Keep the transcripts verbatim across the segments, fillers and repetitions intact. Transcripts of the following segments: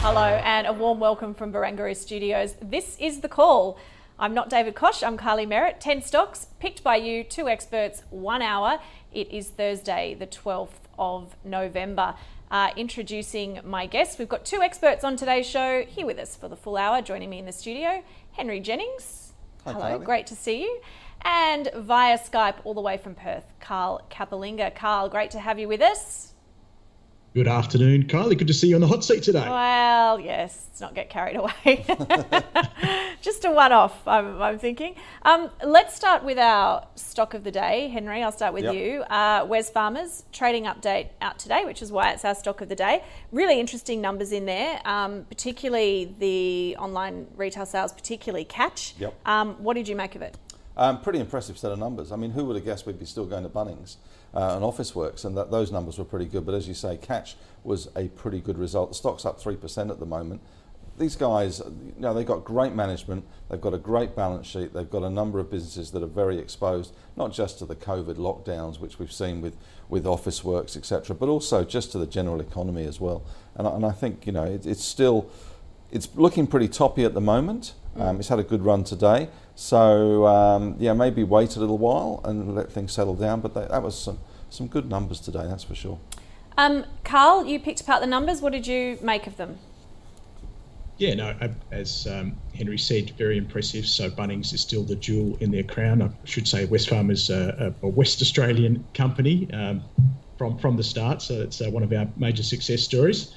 Hello and a warm welcome from Barangaroo Studios. This is The Call. I'm not David Koch, I'm Carly Merritt. ten stocks picked by you, two experts, one hour. It is Thursday, the twelfth of November. Uh, introducing my guests, we've got two experts on today's show here with us for the full hour. Joining me in the studio, Henry Jennings. Hi, hello, Carly. Great to see you. And via Skype all the way from Perth, Carl Capolingua. Carl, great to have you with us. Good afternoon, Carly. Good to see you on the hot seat today. Well, yes, let's not get carried away. Just a one-off, I'm, I'm thinking. Um, let's start with our stock of the day. Henry, I'll start with yep. you. Uh, Wesfarmers, trading update out today, which is why it's our stock of the day. Really interesting numbers in there, um, particularly the online retail sales, particularly Catch. Yep. Um, what did you make of it? Um, pretty impressive set of numbers. I mean, who would have guessed we'd be still going to Bunnings uh, and Officeworks, and that those numbers were pretty good. But as you say, Catch was a pretty good result. The stock's up three percent at the moment. These guys, you know, they've got great management. They've got a great balance sheet. They've got a number of businesses that are very exposed, not just to the COVID lockdowns, which we've seen with, with Officeworks, et cetera, but also just to the general economy as well. And, and I think, you know, it, it's still, it's looking pretty toppy at the moment. Um, it's had a good run today, so um, yeah, maybe wait a little while and let things settle down, but that, that was some, some good numbers today, that's for sure. Um, Carl, you picked apart the numbers. What did you make of them? Yeah, no, as um, Henry said, very impressive. So Bunnings is still the jewel in their crown. I should say Wesfarmers is a, a West Australian company um, from, from the start, so it's uh, one of our major success stories.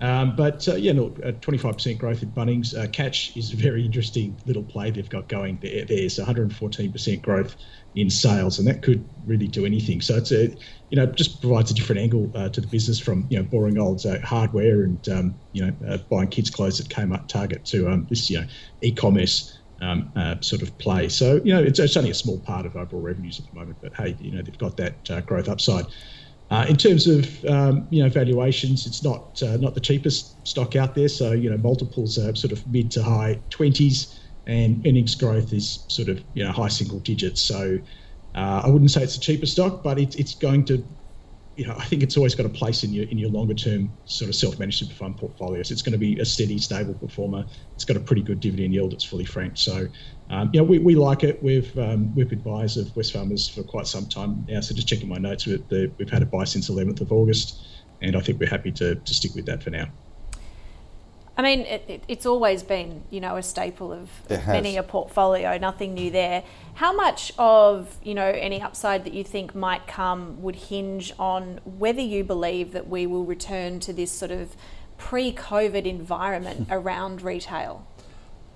Um, but uh, yeah, look, uh, twenty-five percent growth in Bunnings. Uh, Catch is a very interesting little play they've got going there. There's one hundred fourteen percent growth in sales, and that could really do anything. So it's a, you know, just provides a different angle uh, to the business from, you know, boring old uh, hardware and um, you know uh, buying kids' clothes at Kmart, Target to um, this, you know, e-commerce um, uh, sort of play. So you know, it's, it's only a small part of overall revenues at the moment, but hey, you know, they've got that uh, growth upside. Uh, in terms of um, you know valuations, it's not uh, not the cheapest stock out there. So you know multiples are sort of mid to high twenties, and earnings growth is sort of you know high single digits. So uh, I wouldn't say it's the cheapest stock, but it's it's going to, you know, I think it's always got a place in your in your longer term sort of self-managed super fund portfolios. It's going to be a steady, stable performer. It's got a pretty good dividend yield. It's fully franked. So um, you know we, we like it. We've um, we've been buyers of Wesfarmers for quite some time now. So just checking my notes, we've, the, we've had a buy since eleventh of August, and I think we're happy to, to stick with that for now. I mean, it, it, it's always been, you know, a staple of many a portfolio, nothing new there. How much of, you know, any upside that you think might come would hinge on whether you believe that we will return to this sort of pre-COVID environment around retail?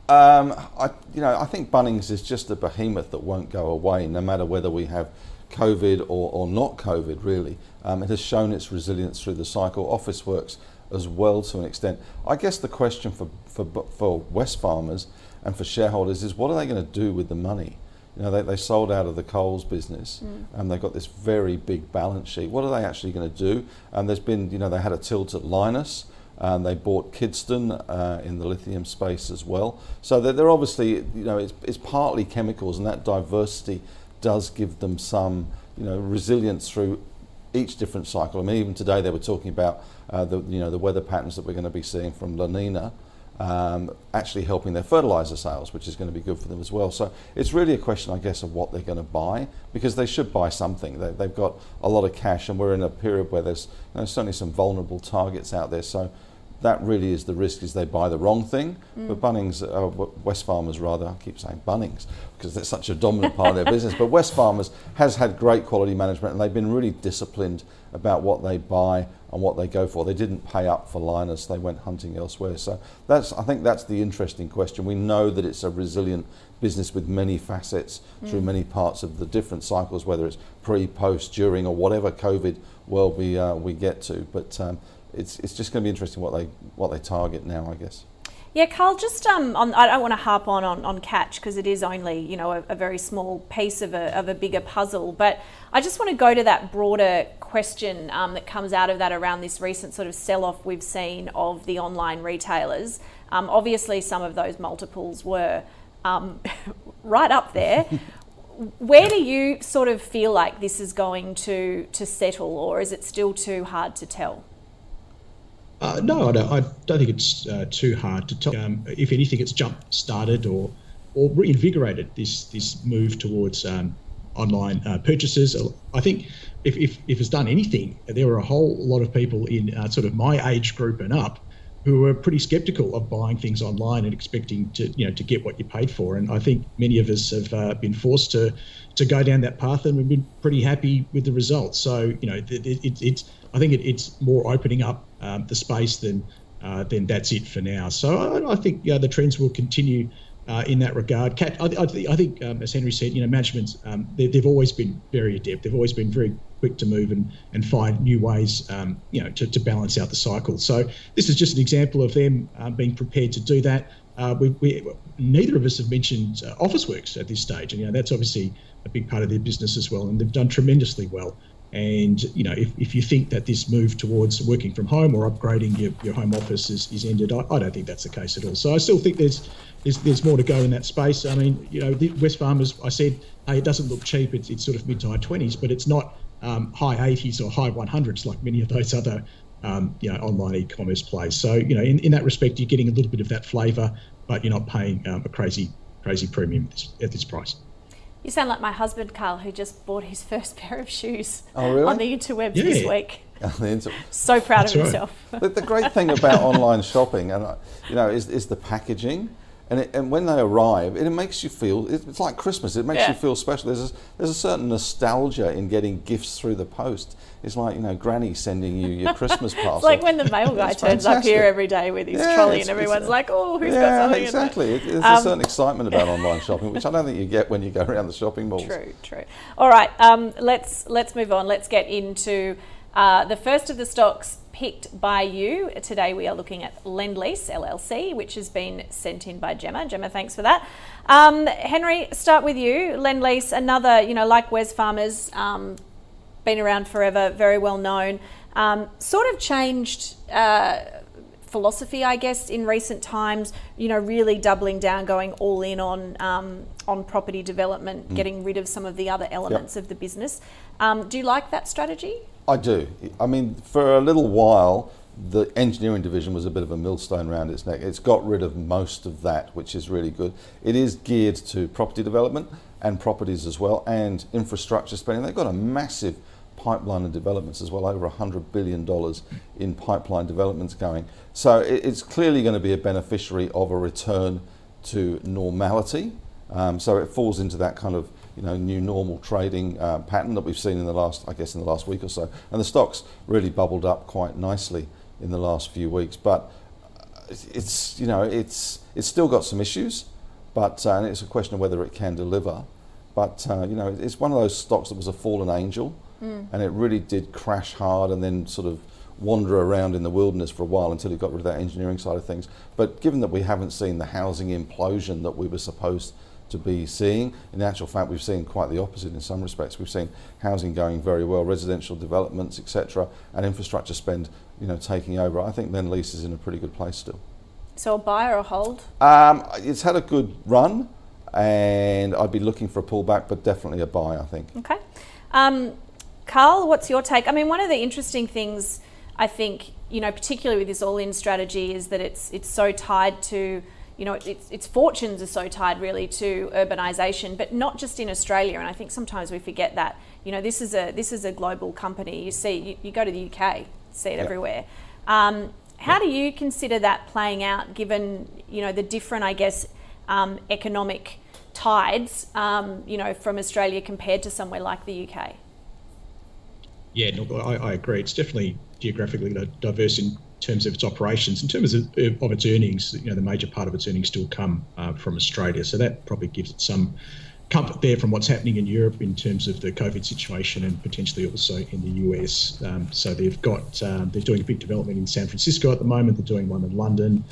Um, I, you know, I think Bunnings is just a behemoth that won't go away, no matter whether we have COVID or, or not COVID, really. Um, it has shown its resilience through the cycle. Officeworks as well, to an extent. I guess the question for, for for Wesfarmers and for shareholders is, what are they going to do with the money? You know, they, they sold out of the Coles business, mm. and they've got this very big balance sheet. What are they actually going to do? And there's been, you know, they had a tilt at Linus, and they bought Kidston uh, in the lithium space as well. So they're, they're obviously, you know, it's, it's partly chemicals, and that diversity does give them some, you know, resilience through each different cycle. I mean, even today they were talking about uh, the you know the weather patterns that we're going to be seeing from La Nina um, actually helping their fertiliser sales, which is going to be good for them as well. So it's really a question, I guess, of what they're going to buy, because they should buy something. They, they've got a lot of cash, and we're in a period where there's, you know, certainly some vulnerable targets out there. So that really is the risk, is they buy the wrong thing. Mm. But Bunnings, uh, Wesfarmers rather, I keep saying Bunnings because that's such a dominant part of their business, but Wesfarmers has had great quality management and they've been really disciplined about what they buy and what they go for. They didn't pay up for Linus, they went hunting elsewhere. So that's, I think that's the interesting question. We know that it's a resilient business with many facets mm. through many parts of the different cycles, whether it's pre, post, during, or whatever COVID world we uh, we get to. But um, it's it's just going to be interesting what they what they target now, I guess. Yeah, Carl, just um, on, I don't want to harp on on, on Catch because it is only, you know, a, a very small piece of a, of a bigger puzzle. But I just want to go to that broader question um, that comes out of that around this recent sort of sell-off we've seen of the online retailers. Um, obviously, some of those multiples were um, right up there. Where do you sort of feel like this is going to to settle, or is it still too hard to tell? Uh, no, I don't, I don't think it's uh, too hard to tell. Um, if anything, it's jump-started or or reinvigorated this this move towards um, online uh, purchases. I think if, if, if it's done anything, there were a whole lot of people in uh, sort of my age group and up who were pretty sceptical of buying things online and expecting to, you know, to get what you paid for. And I think many of us have uh, been forced to to go down that path, and we've been pretty happy with the results. So, you know, it, it, it's I think it, it's more opening up um, the space than uh, than that's it for now. So I, I think you know, the trends will continue uh, in that regard. Kat, I, I, I think um, as Henry said, you know, managements um, they, they've always been very adept. They've always been very quick to move and, and find new ways, um, you know, to, to balance out the cycle. So this is just an example of them uh, being prepared to do that. Uh, we, we neither of us have mentioned uh, Officeworks at this stage, and you know that's obviously a big part of their business as well, and they've done tremendously well. And you know, if, if you think that this move towards working from home or upgrading your, your home office is, is ended, I, I don't think that's the case at all. So I still think there's there's, there's more to go in that space. I mean, you know, the Wesfarmers, I said, hey, it doesn't look cheap. It's, it's sort of mid to high twenties, but it's not um, high eighties or high one hundreds like many of those other um, you know online e-commerce plays. So you know, in, in that respect, you're getting a little bit of that flavour, but you're not paying um, a crazy crazy premium at this price. You sound like my husband, Carl, who just bought his first pair of shoes oh, really? on the interwebs yeah. this week. Inter- so proud That's of right. himself. The, the great thing about online shopping, and you know, is, is the packaging, and it, and when they arrive, it, it makes you feel it's like Christmas. It makes yeah. you feel special. There's a, there's a certain nostalgia in getting gifts through the post. It's like, you know, Granny sending you your Christmas parcel. It's like when the mail guy turns fantastic. up here every day with his yeah, trolley, and everyone's like, oh, who's yeah, got something exactly. in there? There's um, a certain excitement about online shopping, which I don't think you get when you go around the shopping malls. True, true. All right, um, let's let's move on. Let's get into uh, the first of the stocks picked by you. Today we are looking at Lendlease L L C, which has been sent in by Gemma. Gemma, thanks for that. Um, Henry, start with you. Lendlease, another, you know, like Wesfarmers, um, been around forever, very well known, um, sort of changed uh, philosophy, I guess, in recent times, you know, really doubling down, going all in on um, on property development, mm. getting rid of some of the other elements yep. of the business. Um, do you like that strategy? I do. I mean, for a little while, the engineering division was a bit of a millstone around its neck. It's got rid of most of that, which is really good. It is geared to property development and properties as well, and infrastructure spending. They've got a massive pipeline of developments as well, over one hundred billion dollars in pipeline developments going. So it's clearly going to be a beneficiary of a return to normality. Um, so it falls into that kind of, you know, new normal trading uh, pattern that we've seen in the last, I guess, in the last week or so. And the stock's really bubbled up quite nicely in the last few weeks. But it's, you know, it's it's still got some issues, but uh, and it's a question of whether it can deliver. But, uh, you know, it's one of those stocks that was a fallen angel. Mm. And it really did crash hard and then sort of wander around in the wilderness for a while until it got rid of that engineering side of things. But given that we haven't seen the housing implosion that we were supposed to be seeing, in actual fact, we've seen quite the opposite in some respects. We've seen housing going very well, residential developments, et cetera, and infrastructure spend, you know, taking over. I think Lendlease is in a pretty good place still. So a buy or a hold? Um, it's had a good run, and I'd be looking for a pullback, but definitely a buy, I think. Okay. Um, Carl, what's your take? I mean, one of the interesting things, I think, you know, particularly with this all-in strategy is that it's it's so tied to, you know, it's, its fortunes are so tied really to urbanisation, but not just in Australia. And I think sometimes we forget that. You know, this is a this is a global company. You see, you, you go to the U K, see it yeah. everywhere. Um, How do you consider that playing out, given, you know, the different, I guess, um, economic tides, um, you know, from Australia compared to somewhere like the U K? Yeah, no, I, I agree. It's definitely geographically diverse in terms of its operations. In terms of, of its earnings, you know, the major part of its earnings still come uh, from Australia. So that probably gives it some comfort there from what's happening in Europe in terms of the COVID situation and potentially also in the U S. Um, so they've got, um, they're doing a big development in San Francisco at the moment. They're doing one in London.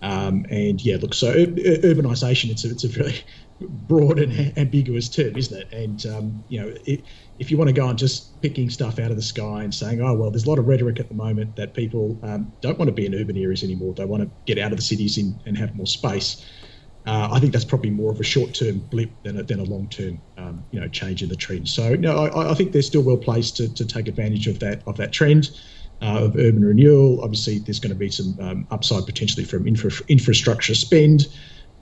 Um, and yeah, look, so ur- urbanisation, it's a, it's a very broad and ambiguous term, isn't it? And, um, you know, it, if you want to go on just picking stuff out of the sky and saying, oh, well, there's a lot of rhetoric at the moment that people um, don't want to be in urban areas anymore. They want to get out of the cities in, and have more space. Uh, I think that's probably more of a short-term blip than a, than a long-term, um, you know, change in the trend. So, no, I, I think they're still well placed to, to take advantage of that of that trend uh, of urban renewal. Obviously, there's going to be some um, upside potentially from infra, infrastructure spend,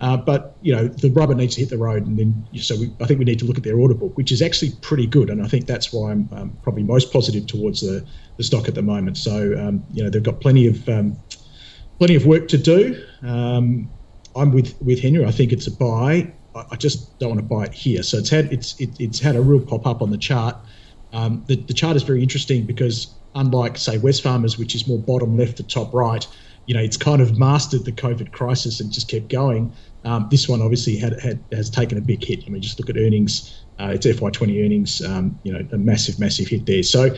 uh, but you know, the rubber needs to hit the road, and then so we, I think we need to look at their order book, which is actually pretty good, and I think that's why I'm um, probably most positive towards the, the stock at the moment. So, um, you know, they've got plenty of um, plenty of work to do. Um, I'm with, with Henry. I think it's a buy. I, I just don't want to buy it here. So it's had it's it, it's had a real pop up on the chart. Um, the, the chart is very interesting because unlike say Wesfarmers, which is more bottom left to top right, you know, it's kind of mastered the COVID crisis and just kept going. Um, this one obviously had, had has taken a big hit. I mean, just look at earnings. Uh, its F Y twenty earnings, um, you know, a massive massive hit there. So it,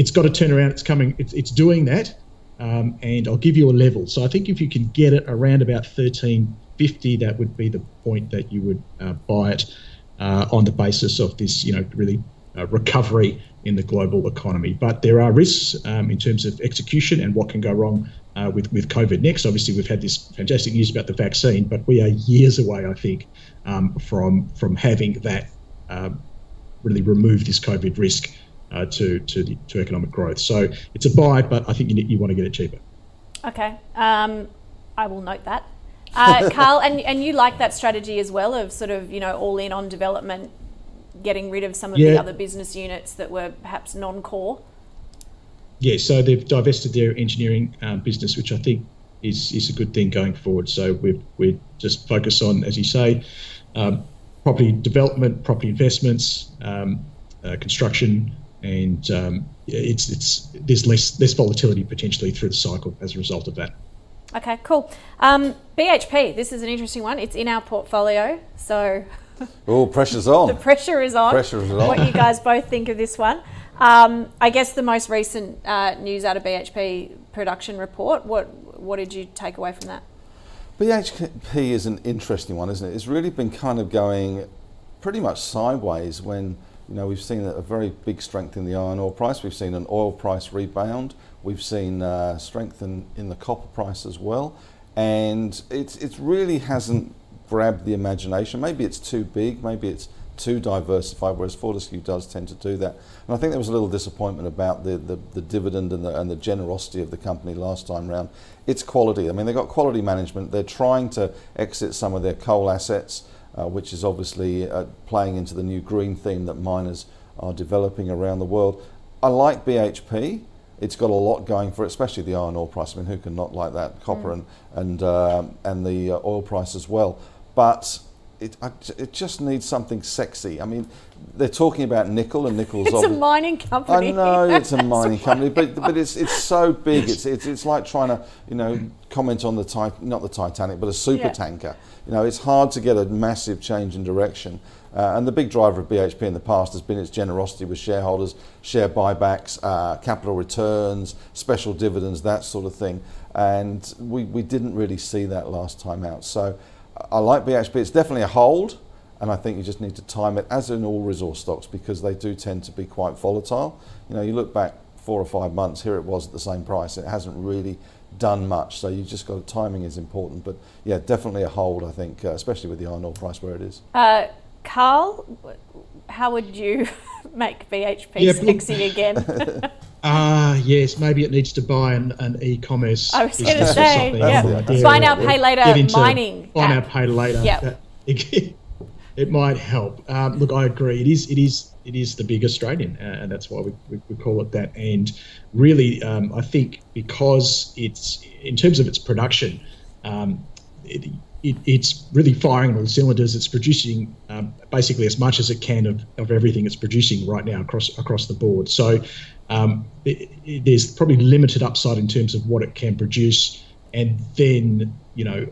it's got to turn around. It's coming. It's it's doing that. Um, and I'll give you a level. So I think if you can get it around about thirteen fifty, that would be the point that you would uh, buy it uh, on the basis of this, you know, really uh, recovery in the global economy. But there are risks um, in terms of execution and what can go wrong uh, with, with COVID next. Obviously, we've had this fantastic news about the vaccine, but we are years away, I think, um, from from having that uh, really remove this COVID risk Uh, to to the, to economic growth. So it's a buy, but I think you, you want to get it cheaper. Okay, um, I will note that, uh, Carl. And and you like that strategy as well of sort of, you know, all in on development, getting rid of some of yeah. the other business units that were perhaps non-core. Yeah, so they've divested their engineering um, business, which I think is is a good thing going forward. So we we just focus on, as you say, um, property development, property investments, um, uh, construction. And um, it's it's there's less less volatility potentially through the cycle as a result of that. Okay, cool. Um, B H P, this is an interesting one. It's in our portfolio, so oh, pressure's on. The pressure is on. Pressure is on. What you guys both think of this one? Um, I guess the most recent uh, news out of B H P production report. What what did you take away from that? B H P is an interesting one, isn't it? It's really been kind of going pretty much sideways when. You know, we've seen a very big strength in the iron ore price. We've seen an oil price rebound. We've seen uh, strength in, in the copper price as well. And it's, it really hasn't grabbed the imagination. Maybe it's too big. Maybe it's too diversified, whereas Fortescue does tend to do that. And I think there was a little disappointment about the, the, the dividend and the, and the generosity of the company last time round. It's quality. I mean, they've got quality management. They're trying to exit some of their coal assets. Uh, which is obviously uh, playing into the new green theme that miners are developing around the world. I like B H P. It's got a lot going for it, especially the iron ore price. I mean, who can not like that? Copper mm. and and uh, and the oil price as well. But it I, it just needs something sexy. I mean, they're talking about nickel, and nickel's it's obvi- a mining company. I know it's a mining company, but but it's it's so big. It's it's it's like trying to, you know, comment on the tit- not the Titanic, but a super yeah. tanker. You know, it's hard to get a massive change in direction. Uh, and the big driver of B H P in the past has been its generosity with shareholders, share buybacks, uh, capital returns, special dividends, that sort of thing. And we, we didn't really see that last time out. So I like B H P. It's definitely a hold. And I think you just need to time it, as in all resource stocks, because they do tend to be quite volatile. You know, you look back four or five months, here it was at the same price. It hasn't really done much, so you just got timing is important, but yeah, definitely a hold, I think, uh, especially with the iron ore price where it is. Uh, Carl, how would you make B H P yeah, sexy but, again? Ah, uh, yes, maybe it needs to buy an, an e-commerce. I was going to say, yeah. buy now, pay later mining. Buy now, pay later. Yep. That, it might help. Um, look, I agree. It is, it is, it is the big Australian, uh, and that's why we, we, we call it that. And really, um, I think because it's in terms of its production, um, it, it, it's really firing on cylinders. It's producing um, basically as much as it can of, of everything it's producing right now across across the board. So um, it, it, there's probably limited upside in terms of what it can produce, and then you know.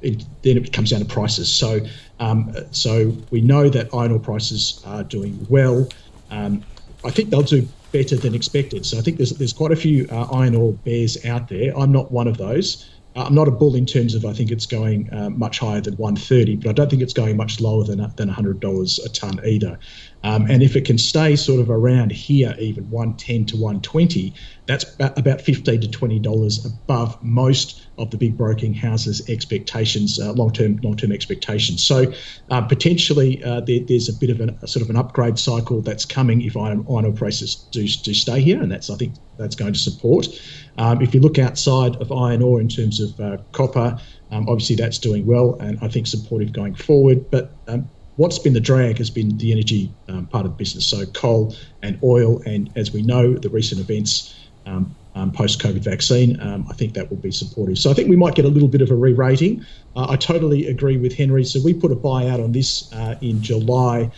It, then it comes down to prices. So, um, so we know that iron ore prices are doing well. Um, I think they'll do better than expected. So I think there's there's quite a few uh, iron ore bears out there. I'm not one of those. Uh, I'm not a bull in terms of I think it's going uh, much higher than one thirty, but I don't think it's going much lower than than one hundred dollars a ton either. Um, and if it can stay sort of around here, even one ten to one twenty, that's about fifteen to twenty dollars above most of the big broking houses' expectations, uh, long-term long-term expectations. So uh, potentially uh, there, there's a bit of an, a sort of an upgrade cycle that's coming if iron ore prices do do stay here, and that's I think that's going to support. Um, if you look outside of iron ore in terms of uh, copper, um, obviously that's doing well, and I think supportive going forward, but. Um, What's been the drag has been the energy um, part of the business, so coal and oil, and as we know, the recent events um, um, post-COVID vaccine, um, I think that will be supportive. So I think we might get a little bit of a re-rating. Uh, I totally agree with Henry. So we put a buyout on this uh, in July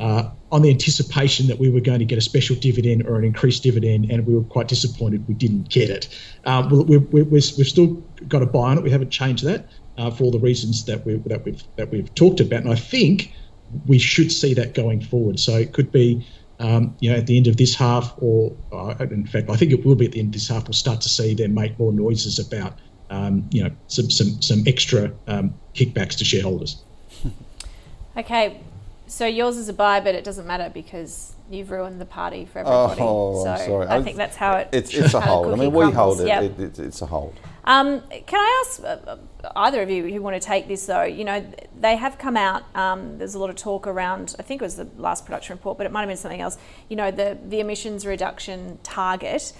uh, on the anticipation that we were going to get a special dividend or an increased dividend, and we were quite disappointed we didn't get it. Um, we, we, we've still got a buy on it. We haven't changed that uh, for all the reasons that, we, that, we've, that we've talked about, and I think we should see that going forward. So it could be, um, you know, at the end of this half, or uh, in fact, I think it will be at the end of this half. We'll start to see them make more noises about, um, you know, some some some extra um, kickbacks to shareholders. Okay, so yours is a buy, but it doesn't matter because you've ruined the party for everybody. Oh, so I'm sorry. I think that's how it. It's, it's a hold. I mean, we crumbles. hold it. Yep. It, it. It's a hold. Um, can I ask uh, either of you who want to take this though, you know, they have come out, um, there's a lot of talk around, I think it was the last production report, but it might have been something else, you know, the, the emissions reduction target.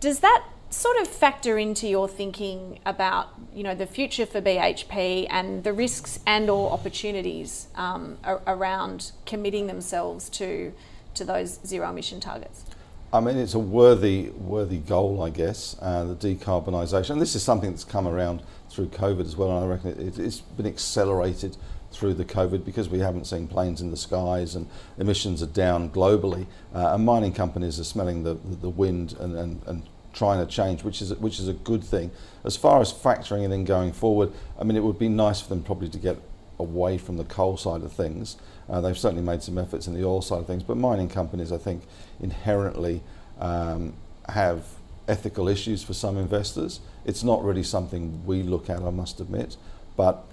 Does that sort of factor into your thinking about, you know, the future for B H P and the risks and or opportunities um, ar- around committing themselves to, to those zero emission targets? I mean, it's a worthy, worthy goal, I guess, uh, the decarbonisation. And this is something that's come around through COVID as well. And I reckon it, it's been accelerated through the COVID because we haven't seen planes in the skies and emissions are down globally. Uh, and mining companies are smelling the, the, the wind and, and, and trying to change, which is, which is a good thing. As far as factoring it in going forward, I mean, it would be nice for them probably to get away from the coal side of things. Uh, they've certainly made some efforts in the oil side of things, but mining companies, I think, inherently um, have ethical issues for some investors. It's not really something we look at, I must admit, but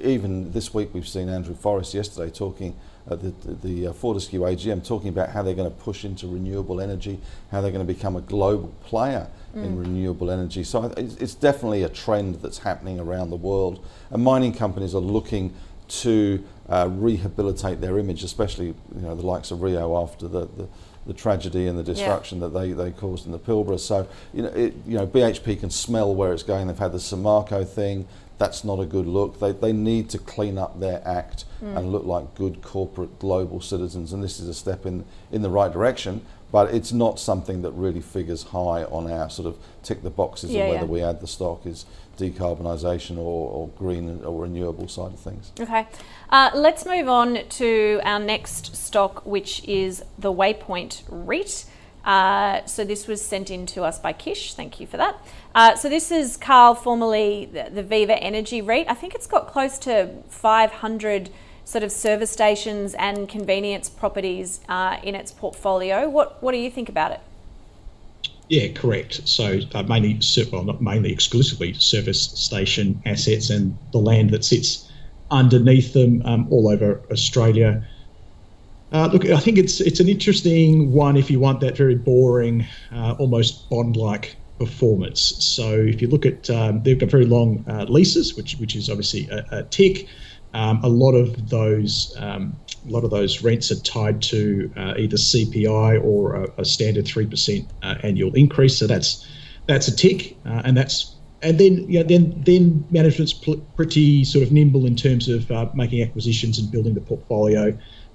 even this week we've seen Andrew Forrest yesterday talking at the, the, the Fortescue A G M, talking about how they're going to push into renewable energy, how they're going to become a global player mm. in renewable energy. So it's definitely a trend that's happening around the world, and mining companies are looking to uh, rehabilitate their image, especially you know the likes of Rio after the, the, the tragedy and the destruction yeah. that they, they caused in the Pilbara. So you know, it, you know B H P can smell where it's going. They've had the Samarco thing. That's not a good look. They they need to clean up their act mm. and look like good corporate global citizens. And this is a step in in the right direction. But it's not something that really figures high on our sort of tick the boxes yeah, of whether yeah. we add the stock is decarbonisation or, or green or renewable side of things. Okay, uh, let's move on to our next stock, which is the Waypoint REIT. Uh, so this was sent in to us by Kish. Thank you for that. Uh, so this is Carl, formerly the, the Viva Energy REIT. I think it's got close to five hundred sort of service stations and convenience properties uh, in its portfolio. What what do you think about it? Yeah, correct. So uh, mainly, well, not mainly, exclusively service station assets and the land that sits underneath them um, all over Australia. Uh, look, I think it's it's an interesting one if you want that very boring, uh, almost bond-like performance. So if you look at, um, they've got very long uh, leases, which which is obviously a, a tick. Um, a lot of those, um, a lot of those rents are tied to uh, either C P I or a, a standard three percent uh, annual increase. So that's that's a tick, uh, and that's and then, you know, then then management's pretty sort of nimble in terms of uh, making acquisitions and building the portfolio.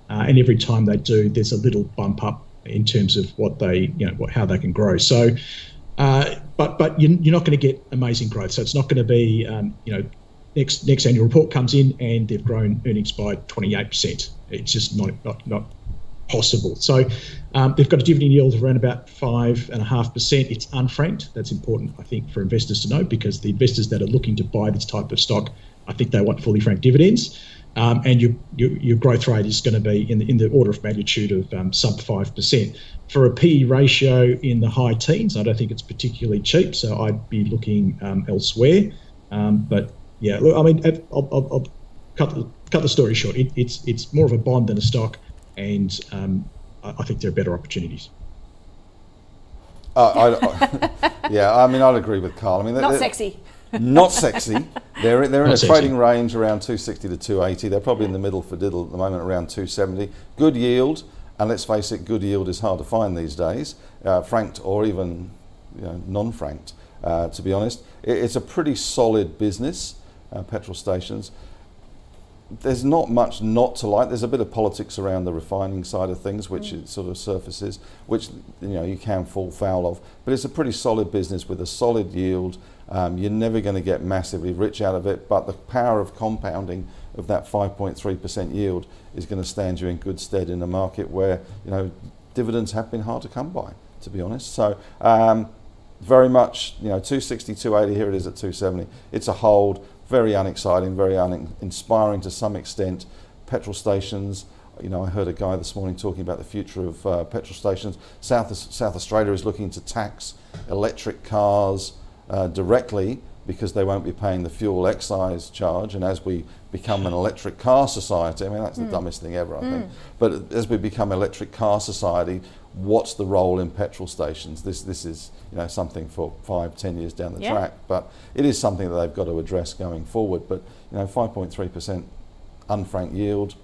Uh, and every time they do, there's a little bump up in terms of what they, you know, what, how they can grow. So, uh, but but you're, you're not going to get amazing growth. So it's not going to be, um, you know, next next annual report comes in and they've grown earnings by twenty-eight percent. It's just not not not possible. So um, they've got a dividend yield of around about five and a half percent. It's unfranked. That's important, I think, for investors to know, because the investors that are looking to buy this type of stock, I think they want fully franked dividends. Um, and your, your your growth rate is going to be in the, in the order of magnitude of um, sub five percent for a P E ratio in the high teens. I don't think it's particularly cheap, so I'd be looking um, elsewhere. Um, but yeah, look, I mean, I'll, I'll, I'll cut the, cut the story short. It, it's it's more of a bond than a stock, and um, I, I think there are better opportunities. Uh, I, I, yeah, I mean, I'd agree with Carl. I mean, not sexy. Not sexy. They're they're in Not a trading sexy. range around two sixty to two eighty. They're probably in the middle for diddle at the moment, around two seventy. Good yield, and let's face it, good yield is hard to find these days, uh, franked or even, you know, non-franked. Uh, to be honest, it, it's a pretty solid business. Uh, petrol stations. There's not much not to like. There's a bit of politics around the refining side of things, which mm. it sort of surfaces, which, you know, you can fall foul of. But it's a pretty solid business with a solid yield. Um, you're never going to get massively rich out of it, but the power of compounding of that five point three percent yield is going to stand you in good stead in a market where, you know, dividends have been hard to come by, to be honest. So um, very much, you know, two sixty, two eighty, here it is at two seventy. It's a hold. Very unexciting, very uninspiring to some extent. Petrol stations, you know, I heard a guy this morning talking about the future of uh, petrol stations. South South Australia is looking to tax electric cars uh, directly because they won't be paying the fuel excise charge. And as we become an electric car society, I mean, that's mm. the dumbest thing ever, I mm. think. But as we become electric car society, what's the role in petrol stations? This this is, you know, something for five, ten years down the yeah. track, but it is something that they've got to address going forward. But, you know, five point three percent unfranked yield,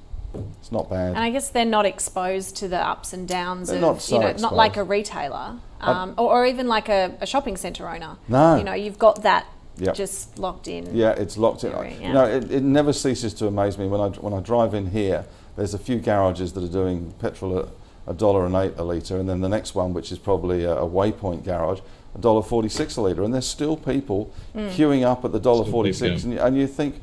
it's not bad. And I guess they're not exposed to the ups and downs they're of, not so you know, exposed. Not like a retailer um, or, or even like a, a shopping centre owner. No. You know, you've got that yep. just locked in. Yeah, it's locked theory, in. Yeah. You know, it, it never ceases to amaze me when I, when I drive in here, there's a few garages that are doing petrol at a dollar and eight a litre, and then the next one, which is probably a, a Waypoint garage, a dollar forty-six a litre, and there's still people mm. queuing up at the dollar forty-six, and, and you think,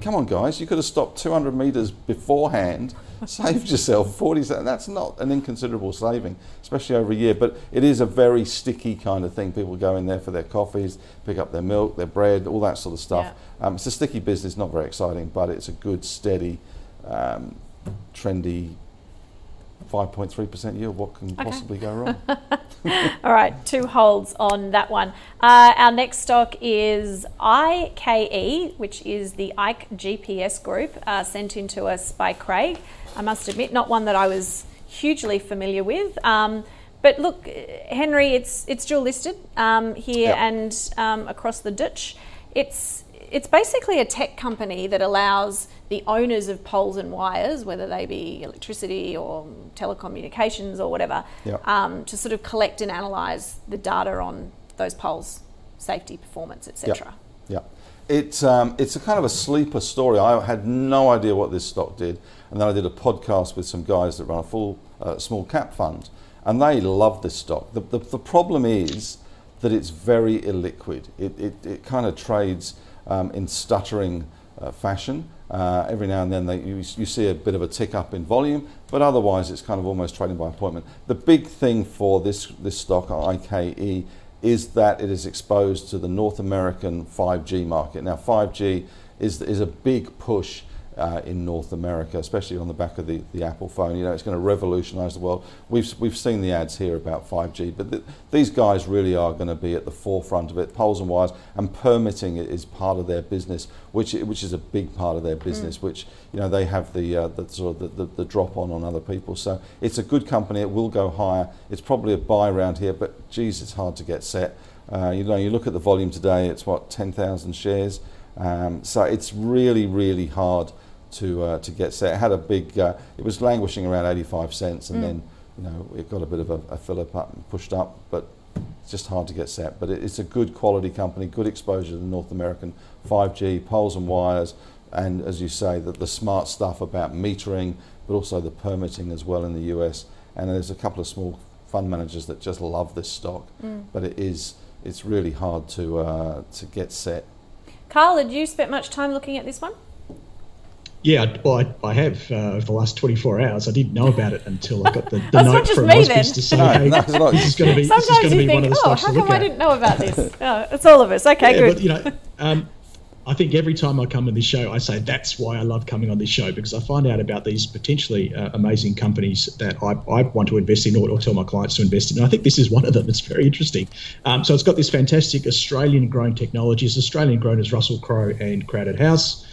come on guys, you could have stopped two hundred metres beforehand, saved yourself forty. That's not an inconsiderable saving, especially over a year, but it is a very sticky kind of thing. People go in there for their coffees, pick up their milk, their bread, all that sort of stuff. Yeah. Um, it's a sticky business, not very exciting, but it's a good, steady, um, trendy, five point three percent yield. What can okay. possibly go wrong? All right, two holds on that one. Uh, our next stock is I K E, which is the I K E G P S group, uh, sent in to us by Craig. I must admit, not one that I was hugely familiar with. Um, but look, Henry, it's it's dual listed um, here yep. and um, across the ditch. It's It's basically a tech company that allows the owners of poles and wires, whether they be electricity or telecommunications or whatever, yep. um, to sort of collect and analyse the data on those poles, safety, performance, et cetera. Yeah, yep. it's um, it's a kind of a sleeper story. I had no idea what this stock did, and then I did a podcast with some guys that run a full uh, small cap fund, and they love this stock. The the, the problem is that it's very illiquid. It it, it kind of trades. Um, in stuttering uh, fashion. Uh, every now and then they, you, you see a bit of a tick up in volume, but otherwise it's kind of almost trading by appointment. The big thing for this, this stock, I K E, is that it is exposed to the North American five G market. Now five G is, is a big push uh, in North America, especially on the back of the, the Apple phone. You know, it's going to revolutionise the world. We've, we've seen the ads here about five G, but th- these guys really are going to be at the forefront of it. Poles and wires and permitting is part of their business, which which is a big part of their business, mm. which, you know, they have the, uh, the sort of the, the, the drop on on other people. So it's a good company. It will go higher. It's probably a buy round here, but geez, it's hard to get set. Uh, you know, you look at the volume today, it's what, ten thousand shares. Um, so it's really, really hard to uh, to get set. It had a big, uh, it was languishing around eighty-five cents, and mm. then, you know, it got a bit of a, a fill up and pushed up, but It's just hard to get S A P, but it's a good quality company, good exposure to the North American five G, poles and wires, and as you say, that the smart stuff about metering, but also the permitting as well in the U S. And there's a couple of small fund managers that just love this stock, mm. but it is it's really hard to uh, to get set. Carl, had you spent much time looking at this one? Yeah, well, I, I have uh, over the last twenty-four hours. I didn't know about it until I got the, the note from Husband to say, no, hey, no, it's not. This is going to be, this is going to be think, one of the stocks oh, to look at. How come I didn't know about this? Oh, it's all of us. Okay, yeah, good. But, you know, um, I think every time I come on this show, I say that's why I love coming on this show, because I find out about these potentially uh, amazing companies that I, I want to invest in or, or tell my clients to invest in. And I think this is one of them. It's very interesting. Um, so it's got this fantastic Australian-grown technology. It's Australian-grown as Russell Crowe and Crowded House.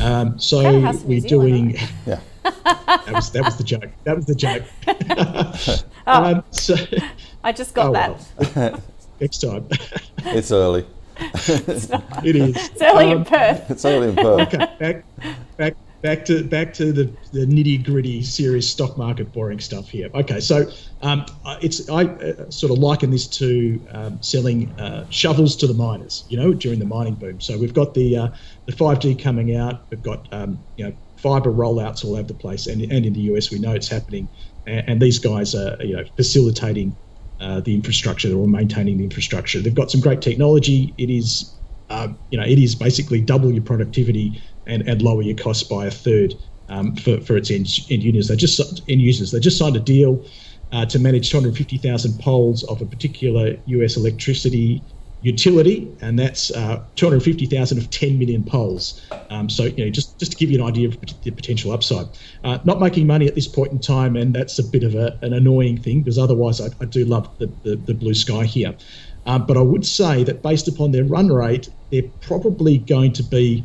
Um, so we're doing. Yeah. that was that was the joke. That was the joke. oh, um, so, I just got oh, that. Well. Next time. It's early. It's not. It is. It's early um, in Perth. It's early in Perth. Okay, back, back, back to back to the, the nitty gritty, serious stock market, boring stuff here. Okay, so um, it's I uh, sort of liken this to um, selling uh, shovels to the miners, you know, during the mining boom. So we've got the uh, the five G coming out. We've got um, you know fibre rollouts all over the place, and and in the U S we know it's happening. And, and these guys are you know facilitating. Uh, the infrastructure or maintaining the infrastructure. They've got some great technology. It is, uh, you know, it is basically double your productivity and, and lower your costs by a third um, for, for its end, end users. They just end users. They just signed a deal uh, to manage two hundred fifty thousand poles of a particular U S electricity utility, and that's uh, two hundred fifty thousand of ten million poles. Um, so, you know, just, just to give you an idea of the potential upside. Uh, not making money at this point in time, and that's a bit of a, an annoying thing, because otherwise I, I do love the, the, the blue sky here. Uh, but I would say that based upon their run rate, they're probably going to be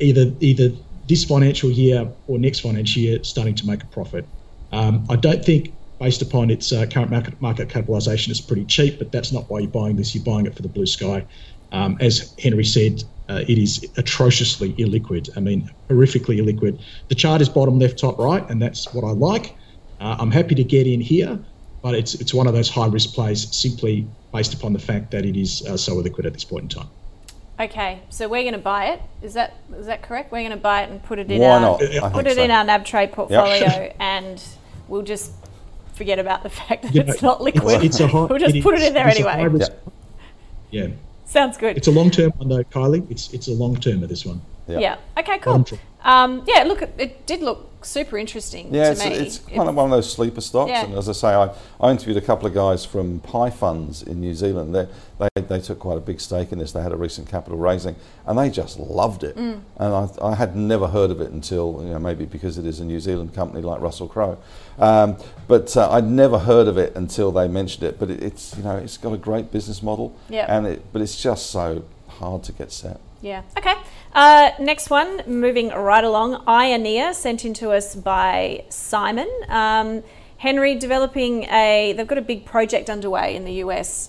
either either this financial year or next financial year starting to make a profit. Um, I don't think... Based upon its uh, current market, market capitalisation, it's pretty cheap, but that's not why you're buying this. You're buying it for the blue sky. Um, as Henry said, uh, it is atrociously illiquid. I mean, horrifically illiquid. The chart is bottom left, top right, and that's what I like. Uh, I'm happy to get in here, but it's it's one of those high-risk plays simply based upon the fact that it is uh, so illiquid at this point in time. Okay, so we're going to buy it. Is that is that correct? We're going to buy it and put it in why our not? put it so. in our N A B trade portfolio, yep. and we'll just. Forget about the fact that yeah, it's not liquid. It's, it's a high, we'll just it put is, it in there anyway. Yeah. yeah. Sounds good. It's a long-term one though, Kylie. It's it's a long-term of this one. Yeah. yeah. Okay, cool. Um, yeah, look, it, it did look super interesting yeah, to it's, me. Yeah, it's kind it, of one of those sleeper stocks. Yeah. And as I say, I, I interviewed a couple of guys from Pi Funds in New Zealand. They, they they took quite a big stake in this. They had a recent capital raising, and they just loved it. Mm. And I, I had never heard of it until, you know, maybe because it is a New Zealand company like Russell Crowe. Um, but uh, I'd never heard of it until they mentioned it. But it, it's you know it's got a great business model. Yeah. And it but it's just so hard to get set. Yeah. Okay. Uh, next one, moving right along. Ioneer, sent in to us by Simon. Um, Henry, developing a, they've got a big project underway in the U S,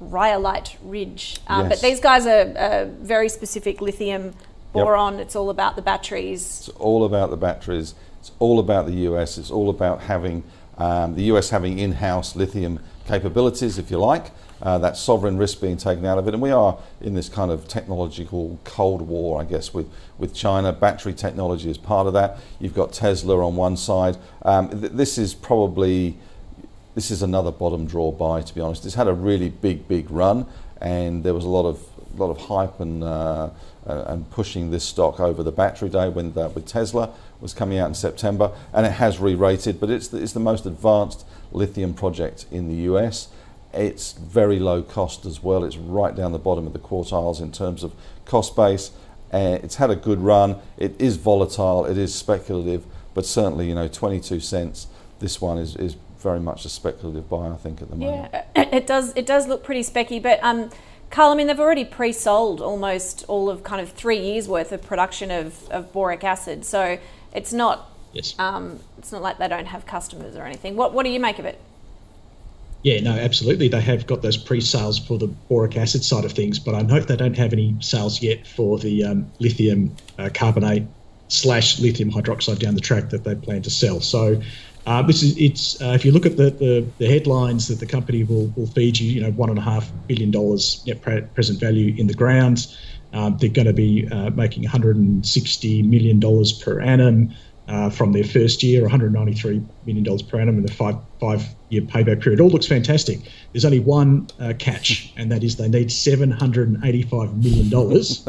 Rhyolite Ridge. Um, yes. But these guys are uh, very specific lithium, boron. Yep. It's all about the batteries. It's all about the batteries. It's all about the U S. It's all about having um, the U S having in-house lithium capabilities, if you like. Uh, that sovereign risk being taken out of it. And we are in this kind of technological Cold War, I guess, with, with China. Battery technology is part of that. You've got Tesla on one side. Um, th this is probably, this is another bottom draw buy, to be honest. It's had a really big, big run, and there was a lot of a lot of hype and, uh, and pushing this stock over the battery day when the, with Tesla was coming out in September. And it has re-rated, but it's the, it's the most advanced lithium project in the U S. It's very low cost as well. It's right down the bottom of the quartiles in terms of cost base. Uh, it's had a good run. It is volatile. It is speculative, but certainly, you know, twenty-two cents. This one is, is very much a speculative buy, I think, at the moment. Yeah, it does. It does look pretty specky, but um, Carl, I mean, they've already pre-sold almost all of kind of three years worth of production of, of boric acid. So it's not. Yes. Um, it's not like they don't have customers or anything. What What do you make of it? Yeah, no, absolutely. They have got those pre-sales for the boric acid side of things, but I hope they don't have any sales yet for the um, lithium uh, carbonate slash lithium hydroxide down the track that they plan to sell. So Uh, this is it's. Uh, if you look at the, the, the headlines that the company will, will feed you, you know, one and a half billion dollars net pre- present value in the ground. Um, they're going to be uh, making one hundred sixty million dollars per annum uh, from their first year, one hundred ninety-three million dollars per annum in the five five year payback period. All looks fantastic. There's only one uh, catch, and that is they need seven hundred eighty-five million dollars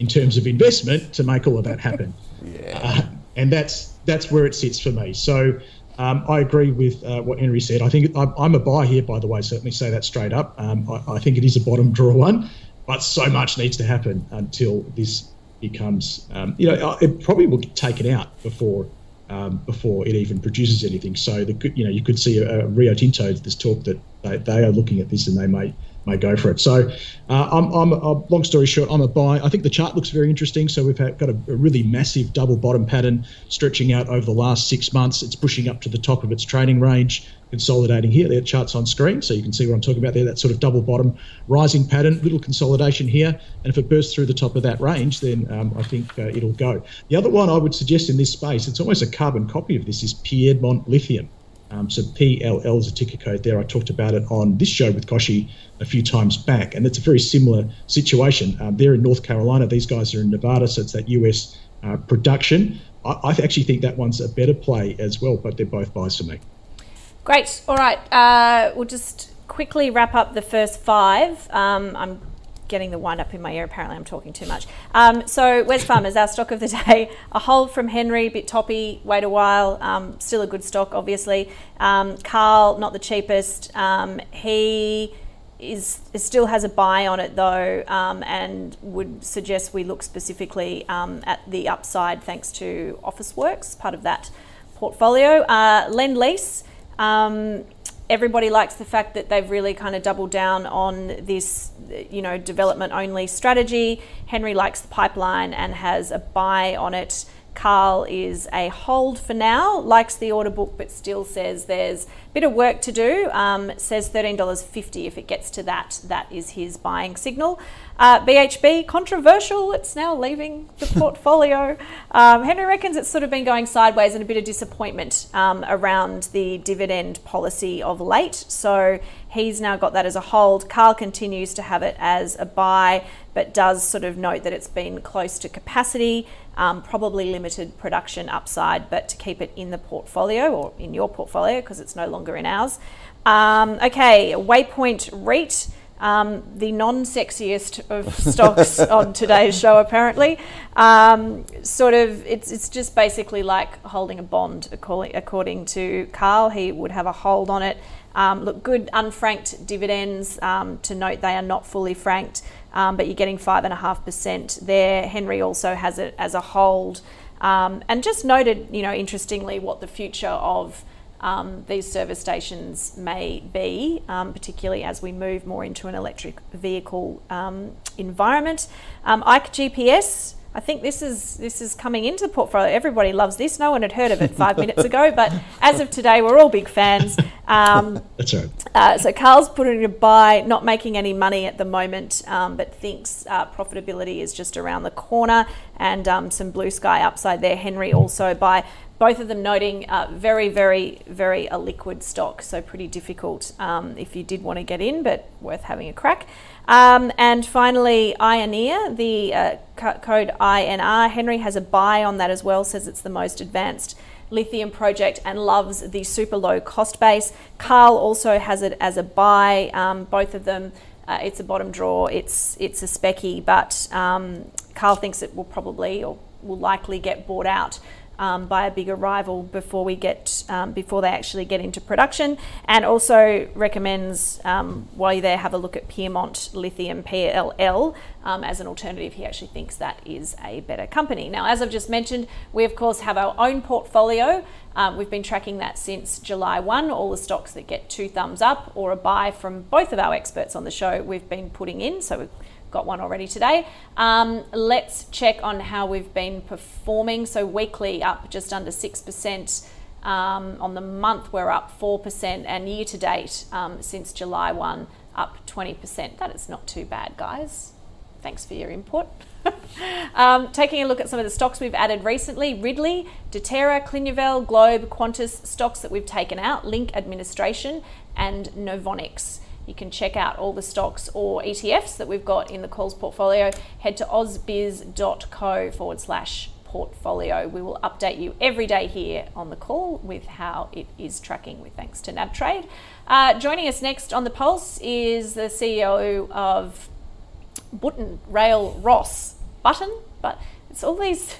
in terms of investment to make all of that happen. Yeah. Uh, and that's that's where it sits for me. So. Um, I agree with uh, what Henry said. I think I'm, I'm a buy here, by the way. So let me say that straight up. Um, I, I think it is a bottom drawer one, but so much needs to happen until this becomes. Um, you know, it probably will take it out before um, before it even produces anything. So the you know you could see a, a Rio Tinto. This talk that they, they are looking at this and they may may go for it. So uh, I'm, I'm a, long story short, I'm a buy. I think the chart looks very interesting. So we've had, got a, a really massive double bottom pattern stretching out over the last six months. It's pushing up to the top of its trading range, consolidating here. There are charts on screen, so you can see what I'm talking about there, that sort of double bottom rising pattern, little consolidation here. And if it bursts through the top of that range, then um, I think uh, it'll go. The other one I would suggest in this space, it's almost a carbon copy of this, is Piedmont Lithium. Um, so P L L is a ticker code there. I talked about it on this show with Koshi a few times back, and it's a very similar situation. Um, they're in North Carolina. These guys are in Nevada, so it's that U S uh, production. I, I actually think that one's a better play as well, but they're both buys for me. Great. All right. Uh, we'll just quickly wrap up the first five. Um, I'm getting the wind up in my ear. Apparently, I'm talking too much. Um, so Wesfarmers, our stock of the day, a hold from Henry, bit toppy, wait a while, um, still a good stock, obviously. Um, Carl, not the cheapest. Um, he is, is still has a buy on it though, um, and would suggest we look specifically um, at the upside thanks to Officeworks, part of that portfolio. Uh, Lendlease. Um, Everybody likes the fact that they've really kind of doubled down on this, you know, development-only strategy. Henry likes the pipeline and has a buy on it. Carl is a hold for now, likes the order book, but still says there's a bit of work to do. Um, says thirteen dollars fifty if it gets to that. That is his buying signal. Uh, B H P, controversial. It's now leaving the portfolio. um, Henry reckons it's sort of been going sideways and a bit of disappointment um, around the dividend policy of late. So he's now got that as a hold. Carl continues to have it as a buy, but does sort of note that it's been close to capacity. Um, probably limited production upside, but to keep it in the portfolio or in your portfolio because it's no longer in ours. Um, okay, Waypoint REIT, um, the non-sexiest of stocks on today's show apparently. Um, sort of, it's it's just basically like holding a bond according, according to Carl. He would have a hold on it. Um, look, good unfranked dividends. Um, to note, they are not fully franked. Um, but you're getting five point five percent there. Henry also has it as a hold. Um, and just noted, you know, interestingly, what the future of um, these service stations may be, um, particularly as we move more into an electric vehicle um, environment. Um, I K E G P S, I think this is this is coming into the portfolio. Everybody loves this. No one had heard of it five minutes ago, but as of today, we're all big fans. Um, That's right. Uh, so Carl's put in a buy, not making any money at the moment, um, but thinks uh, profitability is just around the corner and um, some blue sky upside there. Henry also buy. Both of them noting uh, very, very, very a liquid stock, so pretty difficult um, if you did want to get in, but worth having a crack. Um, and finally, Ioneer, the uh, c- code I N R. Henry has a buy on that as well, says it's the most advanced lithium project and loves the super low cost base. Carl also has it as a buy. Um, both of them, uh, it's a bottom drawer, it's it's a specky, but um, Carl thinks it will probably or will likely get bought out Um, by a bigger rival before we get um, before they actually get into production, and also recommends um, while you're there have a look at Piedmont Lithium P L L um, as an alternative. He actually thinks that is a better company. Now, as I've just mentioned, we of course have our own portfolio. Um, we've been tracking that since July first. All the stocks that get two thumbs up or a buy from both of our experts on the show, we've been putting in. So we've got one already today. Um, let's check on how we've been performing. So weekly up just under six percent. Um, on the month we're up four percent, and year to date um, since July first up twenty percent. That is not too bad, guys. Thanks for your input. um, taking a look at some of the stocks we've added recently, Ridley, doTERRA, Clinuvel, Globe, Qantas, stocks that we've taken out, Link Administration and Novonix. You can check out all the stocks or E T Fs that we've got in the Coles portfolio. Head to ausbiz.co forward slash portfolio. We will update you every day here on The Call with how it is tracking, with thanks to NabTrade. Uh, joining us next on The Pulse is the C E O of Button Rail, Ross Button, but it's all these...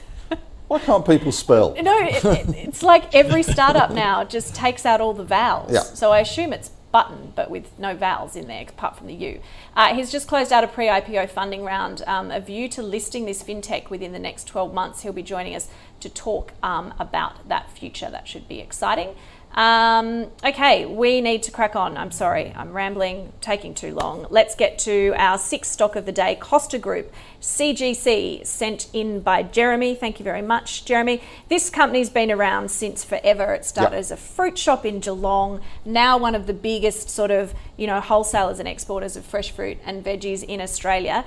Why can't people spell? No, it, it, it's like every startup now just takes out all the vowels. Yeah. So I assume it's Button, but with no vowels in there apart from the U. Uh, he's just closed out a pre-I P O funding round. Um, a view to listing this fintech within the next twelve months. He'll be joining us to talk um, about that future. That should be exciting. Um, okay, we need to crack on. I'm sorry, I'm rambling, taking too long. Let's get to our sixth stock of the day, Costa Group, C G C, sent in by Jeremy. Thank you very much, Jeremy. This company's been around since forever. It started yep. as a fruit shop in Geelong, now one of the biggest sort of, you know, wholesalers and exporters of fresh fruit and veggies in Australia.